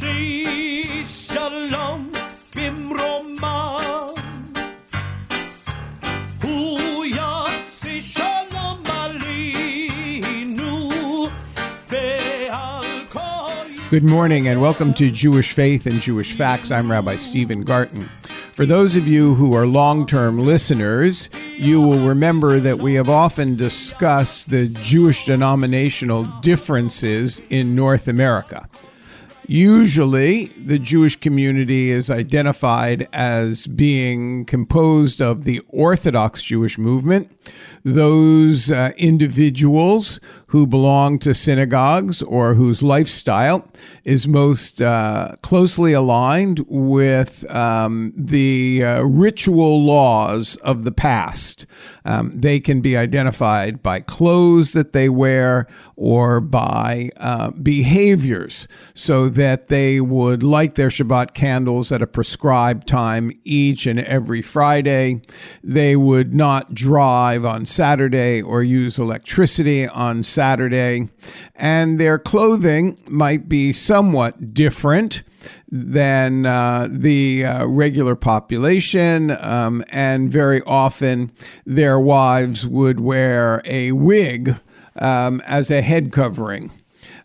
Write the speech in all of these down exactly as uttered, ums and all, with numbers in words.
Say shalom bimroma. Who ya say shalom alinu ve'al. Good morning and welcome to Jewish Faith and Jewish Facts. I'm Rabbi Stephen Garten. For those of you who are long-term listeners, you will remember that we have often discussed the Jewish denominational differences in North America. Usually, the Jewish community is identified as being composed of the Orthodox Jewish movement, those uh, individuals who belong to synagogues or whose lifestyle is most uh, closely aligned with um, the uh, ritual laws of the past. Um, they can be identified by clothes that they wear or by uh, behaviors, so that they would light their Shabbat candles at a prescribed time each and every Friday. They would not drive on Saturday or use electricity on Saturday. Saturday, and their clothing might be somewhat different than uh, the uh, regular population, um, and very often their wives would wear a wig um, as a head covering.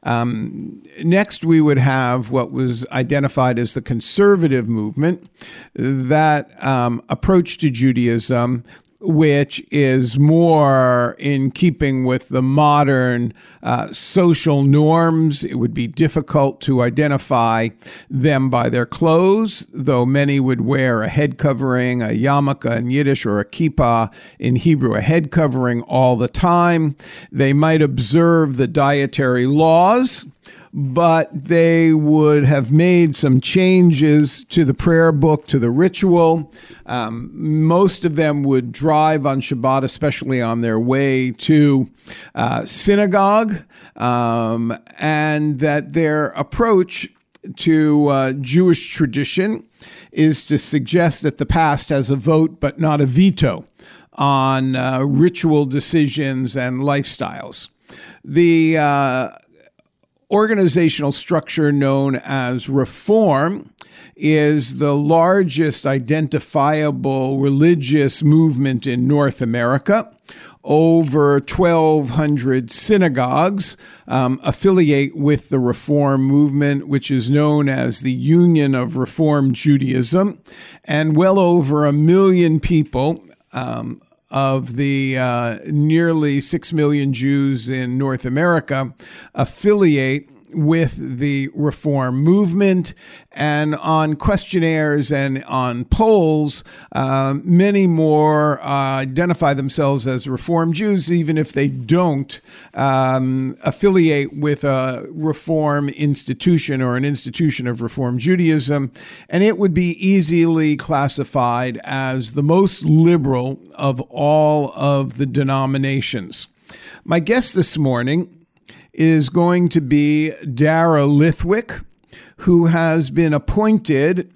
Um, next, we would have what was identified as the conservative movement, that um, approach to Judaism which is more in keeping with the modern uh, social norms. It would be difficult to identify them by their clothes, though many would wear a head covering, a yarmulke in Yiddish, or a kippah in Hebrew, a head covering all the time. They might observe the dietary laws, but they would have made some changes to the prayer book, to the ritual. Um, most of them would drive on Shabbat, especially on their way to uh, synagogue, um, and that their approach to uh, Jewish tradition is to suggest that the past has a vote but not a veto on uh, ritual decisions and lifestyles. The uh, organizational structure known as Reform is the largest identifiable religious movement in North America. Over twelve hundred synagogues um, affiliate with the Reform movement, which is known as the Union of Reform Judaism, and well over a million people um, of the uh, nearly six million Jews in North America affiliate with the Reform movement. And on questionnaires and on polls, uh, many more uh, identify themselves as Reform Jews, even if they don't um, affiliate with a Reform institution or an institution of Reform Judaism. And it would be easily classified as the most liberal of all of the denominations. My guest this morning is going to be Dara Lithwick, who has been appointed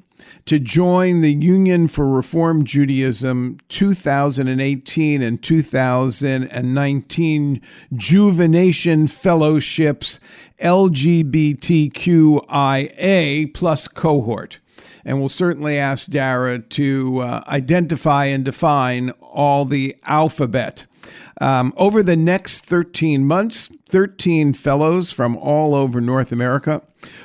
to join the Union for Reform Judaism two thousand eighteen and two thousand nineteen Juvenation Fellowship's L G B T Q I A plus cohort. And we'll certainly ask Dara to uh, identify and define all the alphabet. Um, over the next thirteen months, thirteen fellows from all over North America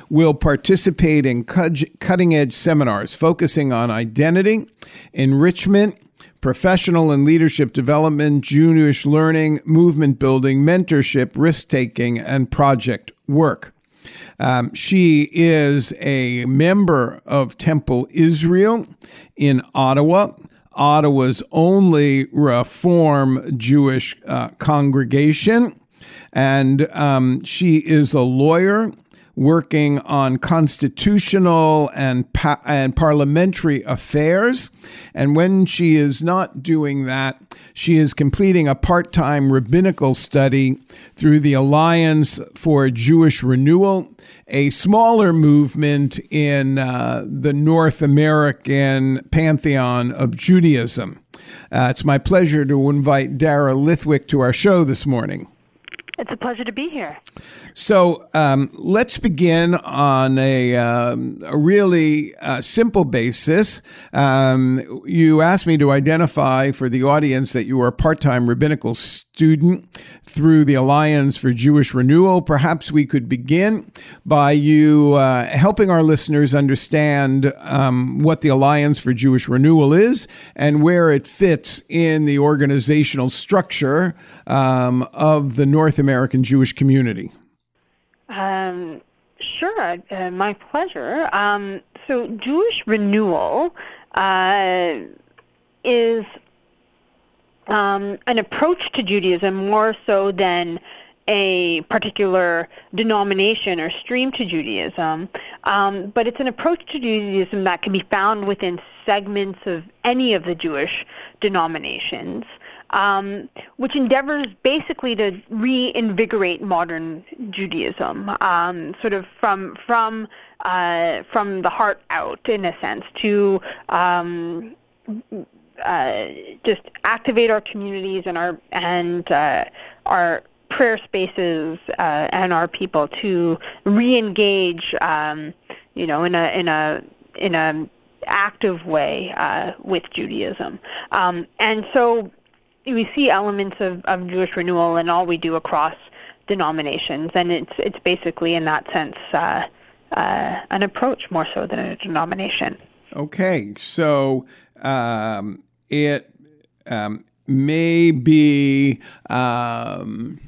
will participate in cutting-edge seminars focusing on identity, enrichment, professional and leadership development, Jewish learning, movement building, mentorship, risk-taking, and project work. Um, she is a member of Temple Israel in Ottawa, Ottawa's only Reform Jewish uh, congregation, and um, she is a lawyer working on constitutional and pa- and parliamentary affairs. And when she is not doing that, she is completing a part-time rabbinical study through the Alliance for Jewish Renewal, a smaller movement in uh, the North American pantheon of Judaism. Uh, it's my pleasure to invite Dara Lithwick to our show this morning. It's a pleasure to be here. So um, let's begin on a, um, a really uh, simple basis. Um, you asked me to identify for the audience that you are a part-time rabbinical student through the Alliance for Jewish Renewal. Perhaps we could begin by you uh, helping our listeners understand um, what the Alliance for Jewish Renewal is and where it fits in the organizational structure um, of the North American Jewish community. Um, sure, uh, my pleasure. Um, so Jewish Renewal uh, is um, an approach to Judaism more so than a particular denomination or stream to Judaism, um, but it's an approach to Judaism that can be found within segments of any of the Jewish denominations, Um, which endeavors basically to reinvigorate modern Judaism, um, sort of from from uh, from the heart out, in a sense, to um, uh, just activate our communities and our and uh, our prayer spaces uh, and our people to reengage, um, you know, in a in a in a active way uh, with Judaism, um, and so. We see elements of, of Jewish renewal in all we do across denominations, and it's it's basically, in that sense, uh, uh, an approach more so than a denomination. Okay, so um, it um, may be um,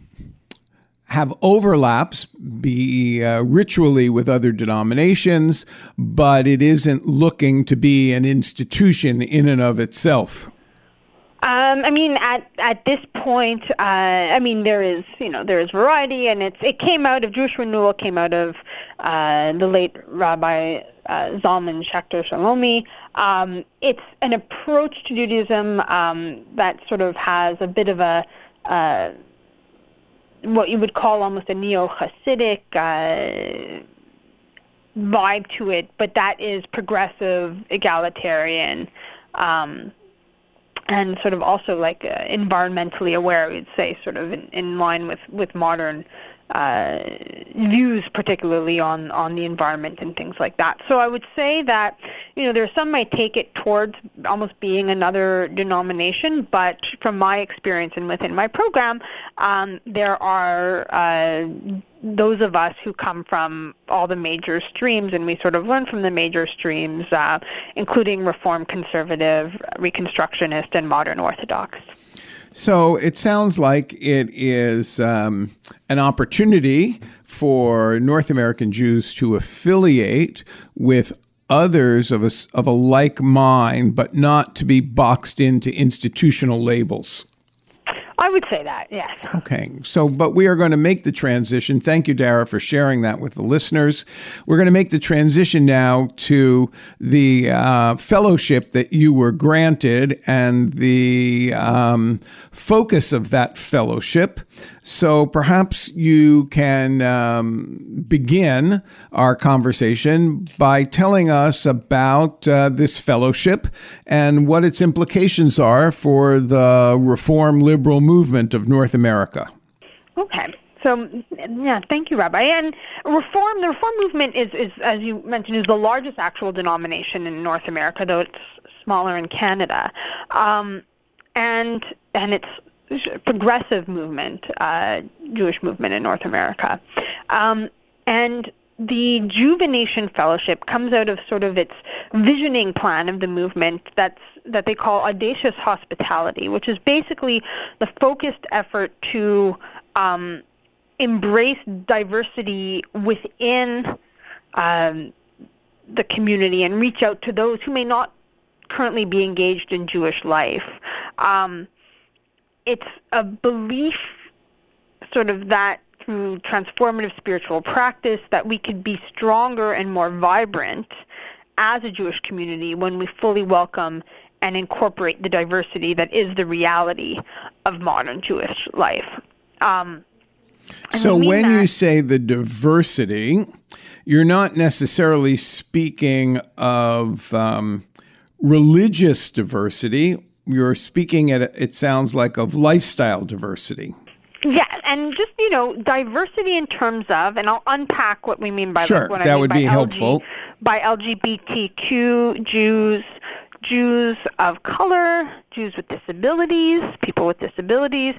have overlaps, be uh, ritually with other denominations, but it isn't looking to be an institution in and of itself. Um, I mean, at, at this point, uh, I mean, there is, you know, there is variety, and it's it came out of, Jewish Renewal came out of uh, the late Rabbi uh, Zalman Schachter Shalomi. Um, it's an approach to Judaism um, that sort of has a bit of a, uh, what you would call almost a neo-Hasidic uh, vibe to it, but that is progressive, egalitarian, um and sort of also like uh, environmentally aware, we'd say, sort of in, in line with, with modern uh, views, particularly on, on the environment and things like that. So I would say that, you know, there are some might take it towards almost being another denomination, but from my experience and within my program, um, there are uh, those of us who come from all the major streams, and we sort of learn from the major streams, uh, including Reform, Conservative, Reconstructionist, and Modern Orthodox. So it sounds like it is um, an opportunity for North American Jews to affiliate with others of a, of a like mind, but not to be boxed into institutional labels. I would say that, yes. Okay. So, but we are going to make the transition. Thank you, Dara, for sharing that with the listeners. We're going to make the transition now to the uh, fellowship that you were granted and the um, focus of that fellowship. So perhaps you can um, begin our conversation by telling us about uh, this fellowship and what its implications are for the Reform Liberal movement of North America. Okay. So, yeah, thank you, Rabbi. And Reform, the Reform movement is, is, as you mentioned, is the largest actual denomination in North America, though it's smaller in Canada. Um, and and it's progressive movement, uh, Jewish movement in North America. Um, and the Juvenation Fellowship comes out of sort of its visioning plan of the movement that's that they call audacious hospitality, which is basically the focused effort to um, embrace diversity within um, the community and reach out to those who may not currently be engaged in Jewish life. Um, It's a belief sort of that through transformative spiritual practice that we could be stronger and more vibrant as a Jewish community when we fully welcome and incorporate the diversity that is the reality of modern Jewish life. Um, so when that, you say the diversity, you're not necessarily speaking of um, religious diversity. You're speaking, at, it sounds like, of lifestyle diversity. Yeah, and just, you know, diversity in terms of, and I'll unpack what we mean by sure, this, what that. Sure, that would be helpful. By L G B T Q, Jews, Jews of color, Jews with disabilities, people with disabilities,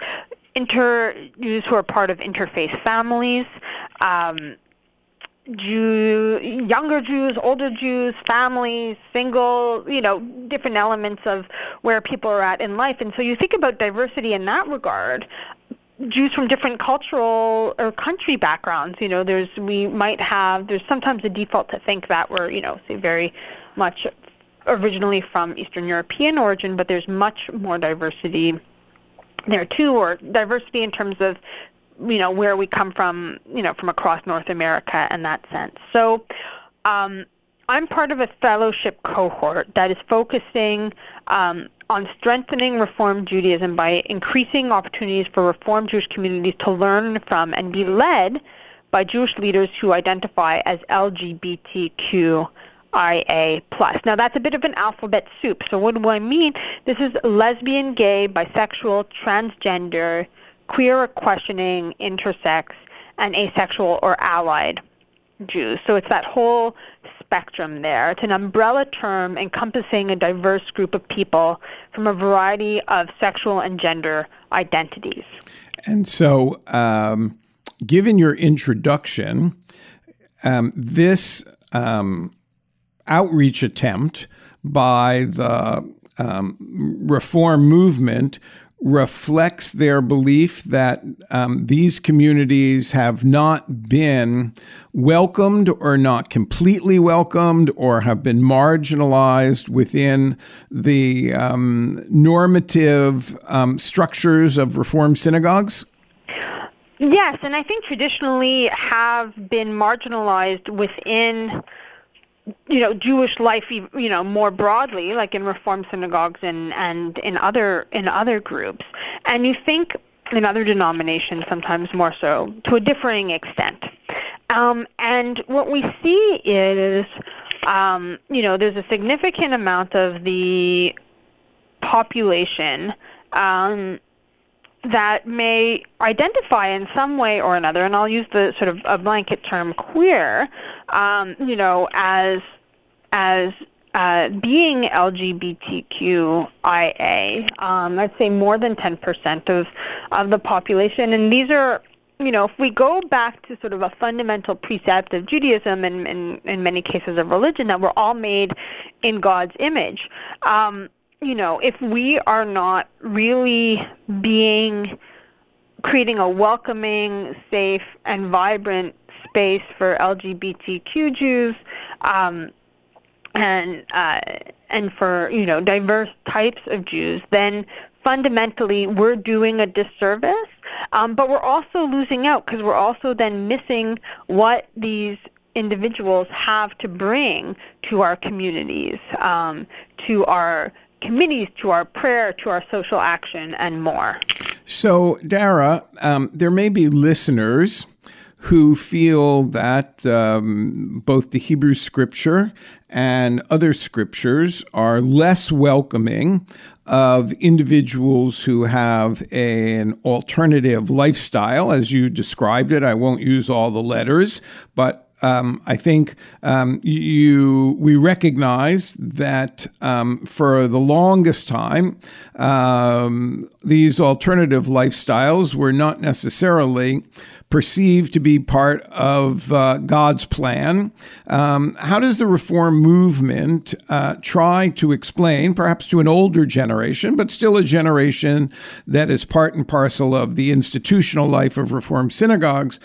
inter Jews who are part of interfaith families, um, Jew, younger Jews, older Jews, families, single, you know, different elements of where people are at in life. And so you think about diversity in that regard. Jews from different cultural or country backgrounds, you know, there's, we might have, there's sometimes a default to think that we're, you know, say very much originally from Eastern European origin, but there's much more diversity there too, or diversity in terms of, you know, where we come from, you know, from across North America in that sense. So um, I'm part of a fellowship cohort that is focusing um, on strengthening Reform Judaism by increasing opportunities for Reform Jewish communities to learn from and be led by Jewish leaders who identify as L G B T Q I A plus. Now, that's a bit of an alphabet soup. So what do I mean? This is lesbian, gay, bisexual, transgender, queer or questioning, intersex, and asexual or allied Jews. So it's that whole spectrum there. It's an umbrella term encompassing a diverse group of people from a variety of sexual and gender identities. And so, um, given your introduction, um, this um, outreach attempt by the um, Reform movement reflects their belief that um, these communities have not been welcomed or not completely welcomed or have been marginalized within the um, normative um, structures of Reform synagogues? Yes, and I think traditionally have been marginalized within, you know, Jewish life, you know, more broadly, like in Reform synagogues and, and in other in other groups. And you think in other denominations, sometimes more so, to a differing extent. Um, and what we see is, um, you know, there's a significant amount of the population um, that may identify in some way or another, and I'll use the sort of a blanket term queer, um, you know, as as uh, being L G B T Q I A. Um, I'd say more than ten percent of, of the population. And these are, you know, if we go back to sort of a fundamental precept of Judaism and in many cases of religion, that we're all made in God's image. Um, You know, if we are not really being, creating a welcoming, safe, and vibrant space for L G B T Q Jews, um, and uh, and for, you know, diverse types of Jews, then fundamentally we're doing a disservice. Um, but we're also losing out because we're also then missing what these individuals have to bring to our communities, um, to our committees, to our prayer, to our social action, and more. So, Dara, um, there may be listeners who feel that um, both the Hebrew Scripture and other scriptures are less welcoming of individuals who have a, an alternative lifestyle, as you described it. I won't use all the letters, but Um, I think um, you we recognize that um, for the longest time, um, these alternative lifestyles were not necessarily perceived to be part of uh, God's plan. Um, how does the Reform movement uh, try to explain, perhaps to an older generation, but still a generation that is part and parcel of the institutional life of Reform synagogues,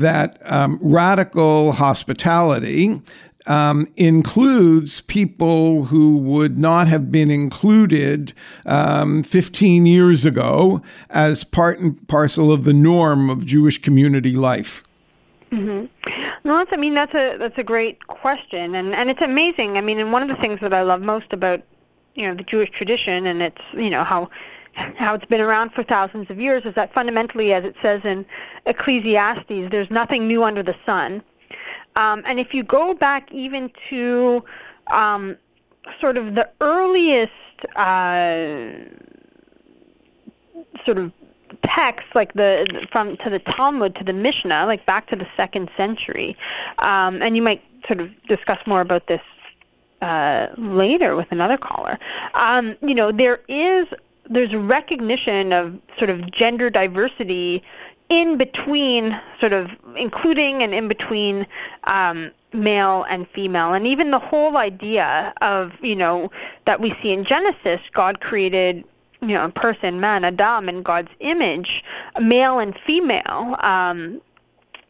that um, radical hospitality um, includes people who would not have been included um, fifteen years ago as part and parcel of the norm of Jewish community life? Mm-hmm. No, that's, I mean, that's a that's a great question, and and it's amazing. I mean, and one of the things that I love most about, you know, the Jewish tradition, and it's, you know, how how it's been around for thousands of years, is that fundamentally, as it says in Ecclesiastes, there's nothing new under the sun. Um, and if you go back even to um, sort of the earliest uh, sort of texts like the from to the Talmud to the Mishnah, like back to the second century, um, and you might sort of discuss more about this uh, later with another caller. Um, you know, there is there's recognition of sort of gender diversity in between, sort of including and in between um, male and female, and even the whole idea of, you know, that we see in Genesis, God created, you know, a person, man, Adam, in God's image, male and female. Um,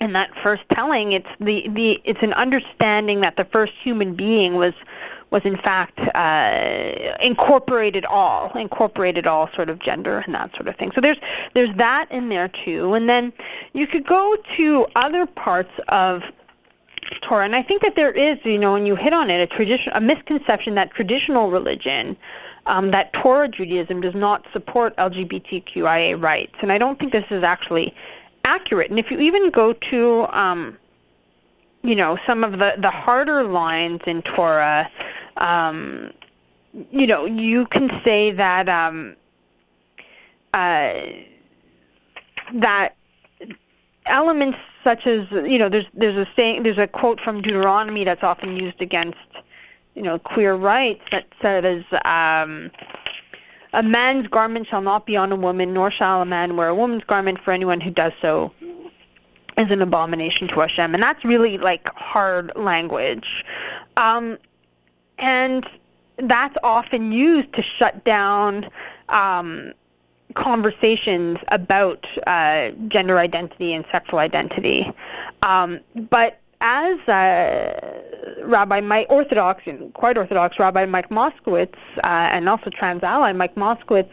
in that first telling, it's the, the it's an understanding that the first human being was was in fact uh, incorporated all, incorporated all sort of gender and that sort of thing. So there's there's that in there too, and then you could go to other parts of Torah, and I think that there is, you know, and you hit on it, a tradition, a misconception that traditional religion, um, that Torah Judaism does not support L G B T Q I A rights, and I don't think this is actually accurate. And if you even go to, um, you know, some of the, the harder lines in Torah, um, you know, you can say that um, uh, that elements such as, you know, there's there's a saying, there's a quote from Deuteronomy that's often used against, you know, queer rights that says, um, a man's garment shall not be on a woman, nor shall a man wear a woman's garment, for anyone who does so is an abomination to Hashem. And that's really like hard language. Um, and that's often used to shut down um, conversations about uh, gender identity and sexual identity. Um, but as uh, Rabbi Mike, Orthodox, and quite Orthodox, Rabbi Mike Moskowitz, uh, and also trans ally Mike Moskowitz,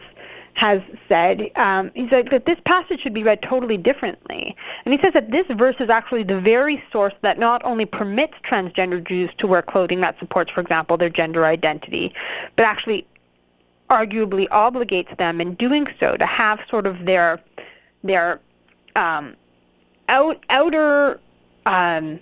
has said, um, he said that this passage should be read totally differently. And he says that this verse is actually the very source that not only permits transgender Jews to wear clothing that supports, for example, their gender identity, but actually arguably obligates them in doing so to have sort of their their um, out, outer um,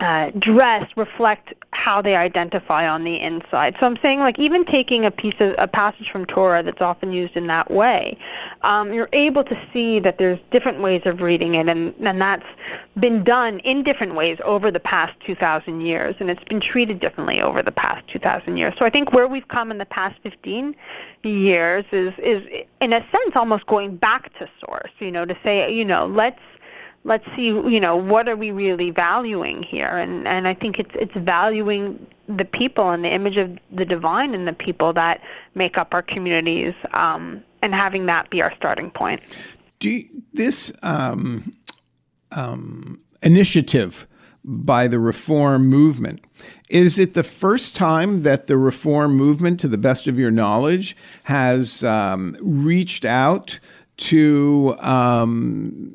uh, dress reflect how they identify on the inside. So I'm saying, like, even taking a piece of a passage from Torah that's often used in that way, um, you're able to see that there's different ways of reading it, and, and that's been done in different ways over the past two thousand years, and it's been treated differently over the past two thousand years. So I think where we've come in the past fifteen years is, is in a sense, almost going back to source, you know, to say, you know, let's Let's see, you know, what are we really valuing here? And and I think it's it's valuing the people and the image of the divine and the people that make up our communities, um, and having that be our starting point. Do you, this um, um, initiative by the Reform movement, is it the first time that the Reform movement, to the best of your knowledge, has um, reached out to um,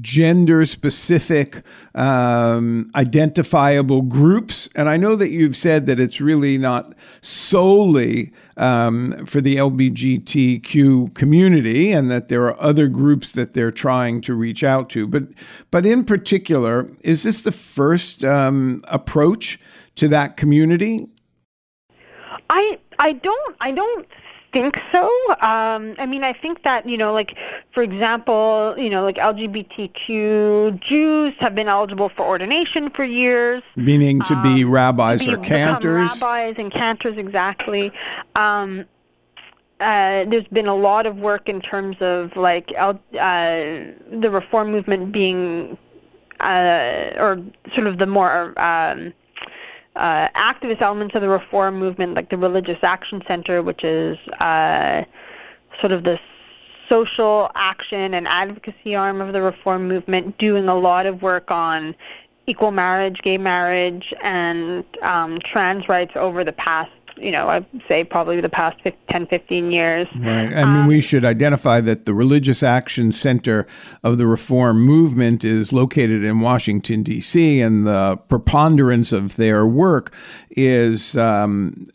gender-specific, um, identifiable groups? And I know that you've said that it's really not solely um, for the L G B T Q community, and that there are other groups that they're trying to reach out to. But, but in particular, is this the first um, approach to that community? I I don't I don't. think so. Um, I mean, I think that, you know, like, for example, you know, like L G B T Q Jews have been eligible for ordination for years. Meaning to um, be rabbis to be, or cantors. Rabbis and cantors, exactly. Um, uh, there's been a lot of work in terms of, like, L- uh, the Reform movement being, uh, or sort of the more... Um, Uh, activist elements of the Reform movement, like the Religious Action Center, which is uh, sort of the social action and advocacy arm of the Reform movement, doing a lot of work on equal marriage, gay marriage, and um, trans rights over the past, you know, I'd say probably the past ten, fifteen years. Right. I um, mean, we should identify that the Religious Action Center of the Reform Movement is located in Washington, D C, and the preponderance of their work is um,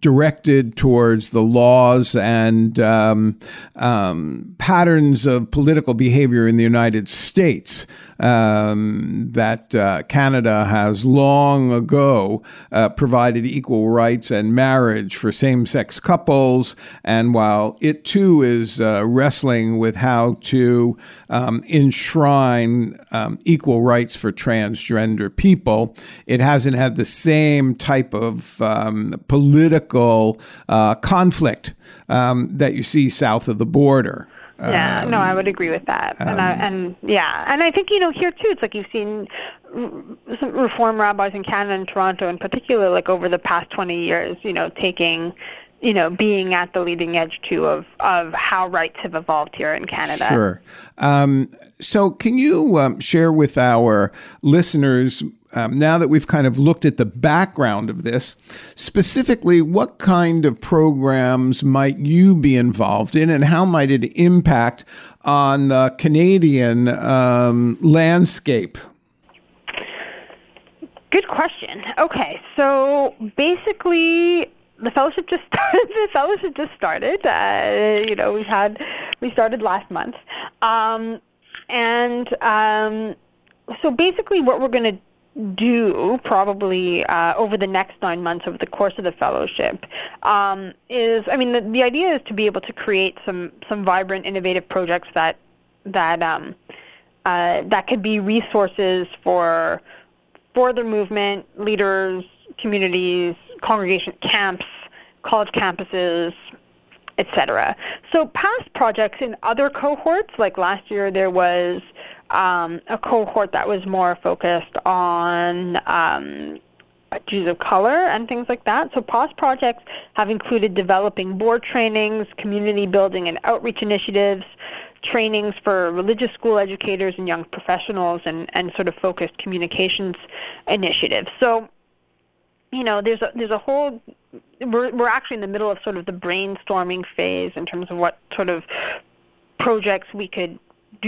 directed towards the laws and um, um, patterns of political behavior in the United States um, that uh, Canada has long ago uh, provided equal rights and marriage for same-sex couples. And while it, too, is uh, wrestling with how to um, enshrine um, equal rights for transgender people, it hasn't had the same type of um, political Uh, conflict um, that you see south of the border. Yeah, um, no, I would agree with that. Um, and, I, and yeah, and I think, you know, here too, it's like you've seen some reform rabbis in Canada and Toronto in particular, like over the past twenty years, you know, taking, you know, being at the leading edge too of, of how rights have evolved here in Canada. Sure. Um, so can you um, share with our listeners, Um, now that we've kind of looked at the background of this, specifically, what kind of programs might you be involved in, and how might it impact on the Canadian um, landscape? Good question. Okay, so basically, the fellowship just started. The fellowship just started. Uh, you know, we've had we started last month, um, and um, so basically, what we're going to do probably uh, over the next nine months of the course of the fellowship um, is, I mean, the, the idea is to be able to create some some vibrant, innovative projects that that um, uh, that could be resources for for the movement, leaders, communities, congregation camps, college campuses, et cetera. So past projects in other cohorts, like last year, there was Um, a cohort that was more focused on um, Jews of color and things like that. So past projects have included developing board trainings, community building and outreach initiatives, trainings for religious school educators and young professionals, and, and sort of focused communications initiatives. So, you know, there's a, there's a whole, we're, we're actually in the middle of sort of the brainstorming phase in terms of what sort of projects we could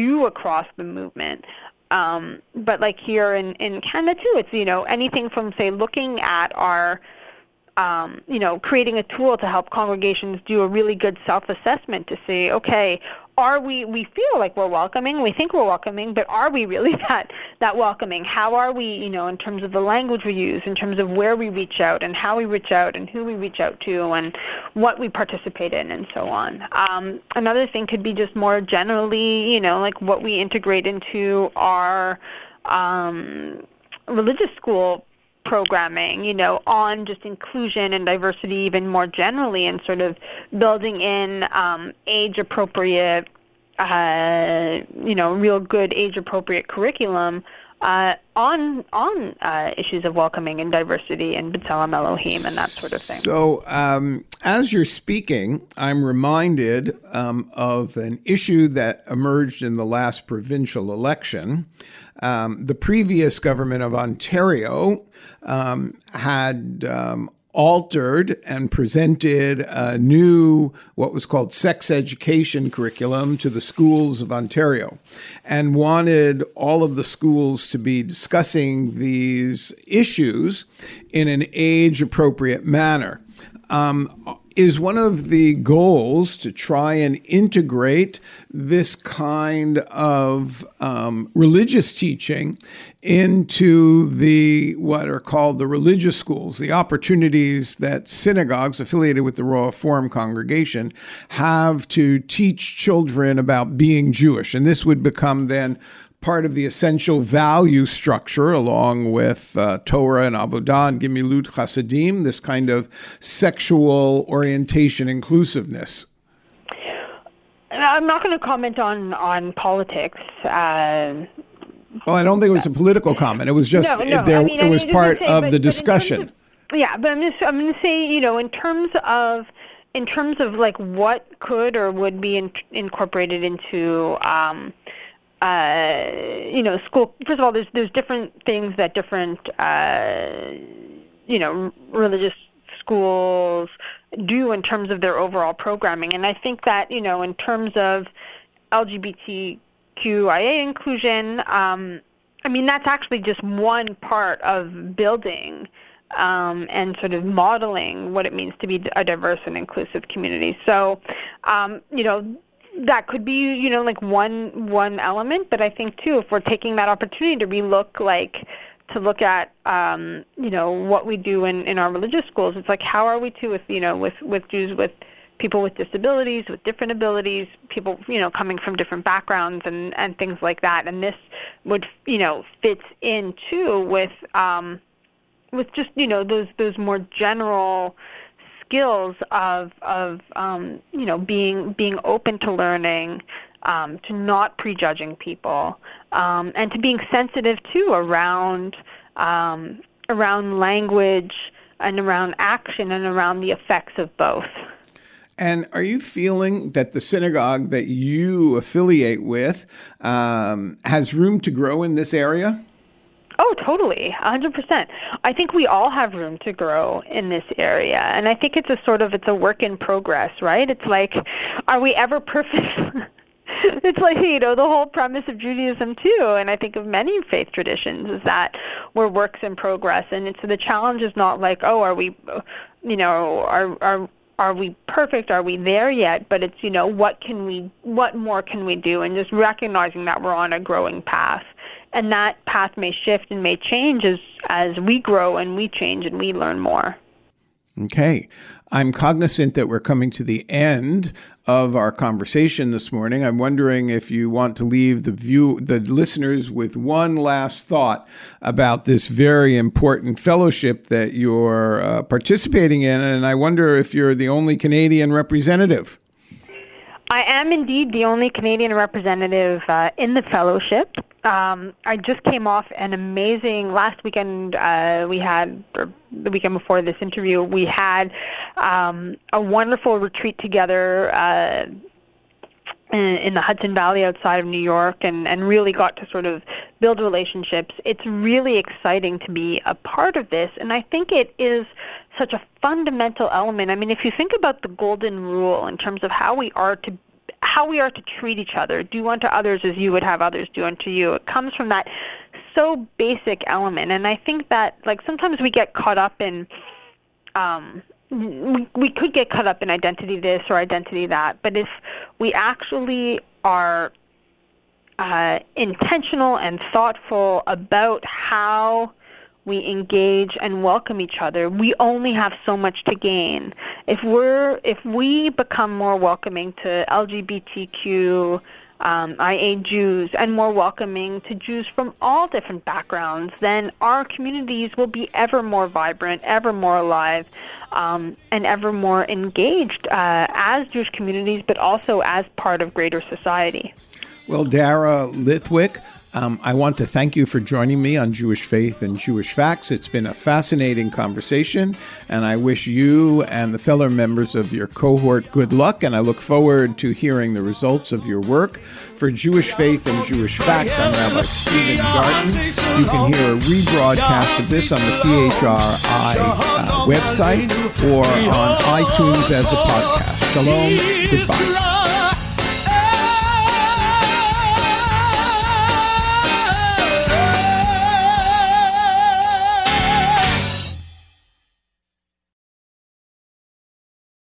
do across the movement. Um, but like here in, in Canada too, it's, you know, anything from, say, looking at our, um, you know, creating a tool to help congregations do a really good self-assessment to say, okay, are we, we feel like we're welcoming, we think we're welcoming, but are we really that, that welcoming? How are we, you know, in terms of the language we use, in terms of where we reach out and how we reach out and who we reach out to and what we participate in and so on. Um, another thing could be just more generally, you know, like what we integrate into our um, religious school programming, you know, on just inclusion and diversity even more generally, and sort of building in um, age-appropriate, uh, you know, real good age-appropriate curriculum uh, on on uh, issues of welcoming and diversity and B'tzelem Elohim and that sort of thing. So um, as you're speaking, I'm reminded um, of an issue that emerged in the last provincial election. Um, the previous government of Ontario um, had um, altered and presented a new, what was called sex education curriculum to the schools of Ontario, and wanted all of the schools to be discussing these issues in an age-appropriate manner. Um, is one of the goals to try and integrate this kind of um, religious teaching into the what are called the religious schools, the opportunities that synagogues affiliated with the Royal Reform Congregation have to teach children about being Jewish. And this would become then part of the essential value structure, along with uh, Torah and Avodah and Gemilut Chassidim, this kind of sexual orientation inclusiveness. I'm not going to comment on, on politics. Uh, well, I don't think it was a political comment. It was just no, no. There, I mean, it was I mean, part say, of but, the but discussion. Of, yeah, but I'm just I'm going to say, you know, in terms of in terms of like what could or would be in, incorporated into. Um, Uh, you know, school. First of all, there's there's different things that different uh, you know religious schools do in terms of their overall programming, and I think that you know in terms of L G B T Q I A inclusion, um, I mean that's actually just one part of building Um, and sort of modeling what it means to be a diverse and inclusive community. So, um, you know, that could be, you know, like one one element. But I think too, if we're taking that opportunity to relook, like, to look at, um, you know, what we do in, in our religious schools, it's like, how are we too with, you know, with with Jews, with people with disabilities, with different abilities, people, you know, coming from different backgrounds and and things like that. And this would, you know, fits in too with. Um, with just, you know, those those more general skills of of um, you know, being being open to learning, um, to not prejudging people, um, and to being sensitive too around um, around language and around action and around the effects of both. And are you feeling that the synagogue that you affiliate with um, has room to grow in this area? Oh, totally, one hundred percent. I think we all have room to grow in this area, and I think it's a sort of, it's a work in progress, right? It's like, are we ever perfect? It's like, you know, the whole premise of Judaism too, and I think of many faith traditions, is that we're works in progress, and it's, the challenge is not like, oh, are we, you know, are are Are we perfect? Are we there yet? But it's, you know, what can we, what more can we do? And just recognizing that we're on a growing path. And that path may shift and may change as, as we grow and we change and we learn more. Okay. I'm cognizant that we're coming to the end of our conversation this morning. I'm wondering if you want to leave the view, the listeners with one last thought about this very important fellowship that you're uh, participating in. And I wonder if you're the only Canadian representative. I am indeed the only Canadian representative uh, in the fellowship. Um, I just came off an amazing, last weekend uh, we had, or the weekend before this interview, we had um, a wonderful retreat together uh, in, in the Hudson Valley outside of New York, and, and really got to sort of build relationships. It's really exciting to be a part of this, and I think it is such a fundamental element. I mean, if you think about the golden rule in terms of how we are to how we are to treat each other, do unto others as you would have others do unto you. It comes from that so basic element. And I think that, like, sometimes we get caught up in, um, we, we could get caught up in identity this or identity that, but if we actually are uh, intentional and thoughtful about how we engage and welcome each other, we only have so much to gain. If we're, if we become more welcoming to L G B T Q I A um, Jews and more welcoming to Jews from all different backgrounds, then our communities will be ever more vibrant, ever more alive, um, and ever more engaged uh, as Jewish communities, but also as part of greater society. Well, Dara Lithwick, Um, I want to thank you for joining me on Jewish Faith and Jewish Facts. It's been a fascinating conversation, and I wish you and the fellow members of your cohort good luck, and I look forward to hearing the results of your work. For Jewish Faith and Jewish Facts, I'm Rabbi Stephen Garten. You can hear a rebroadcast of this on the C H R I uh, website or on iTunes as a podcast. Shalom, goodbye.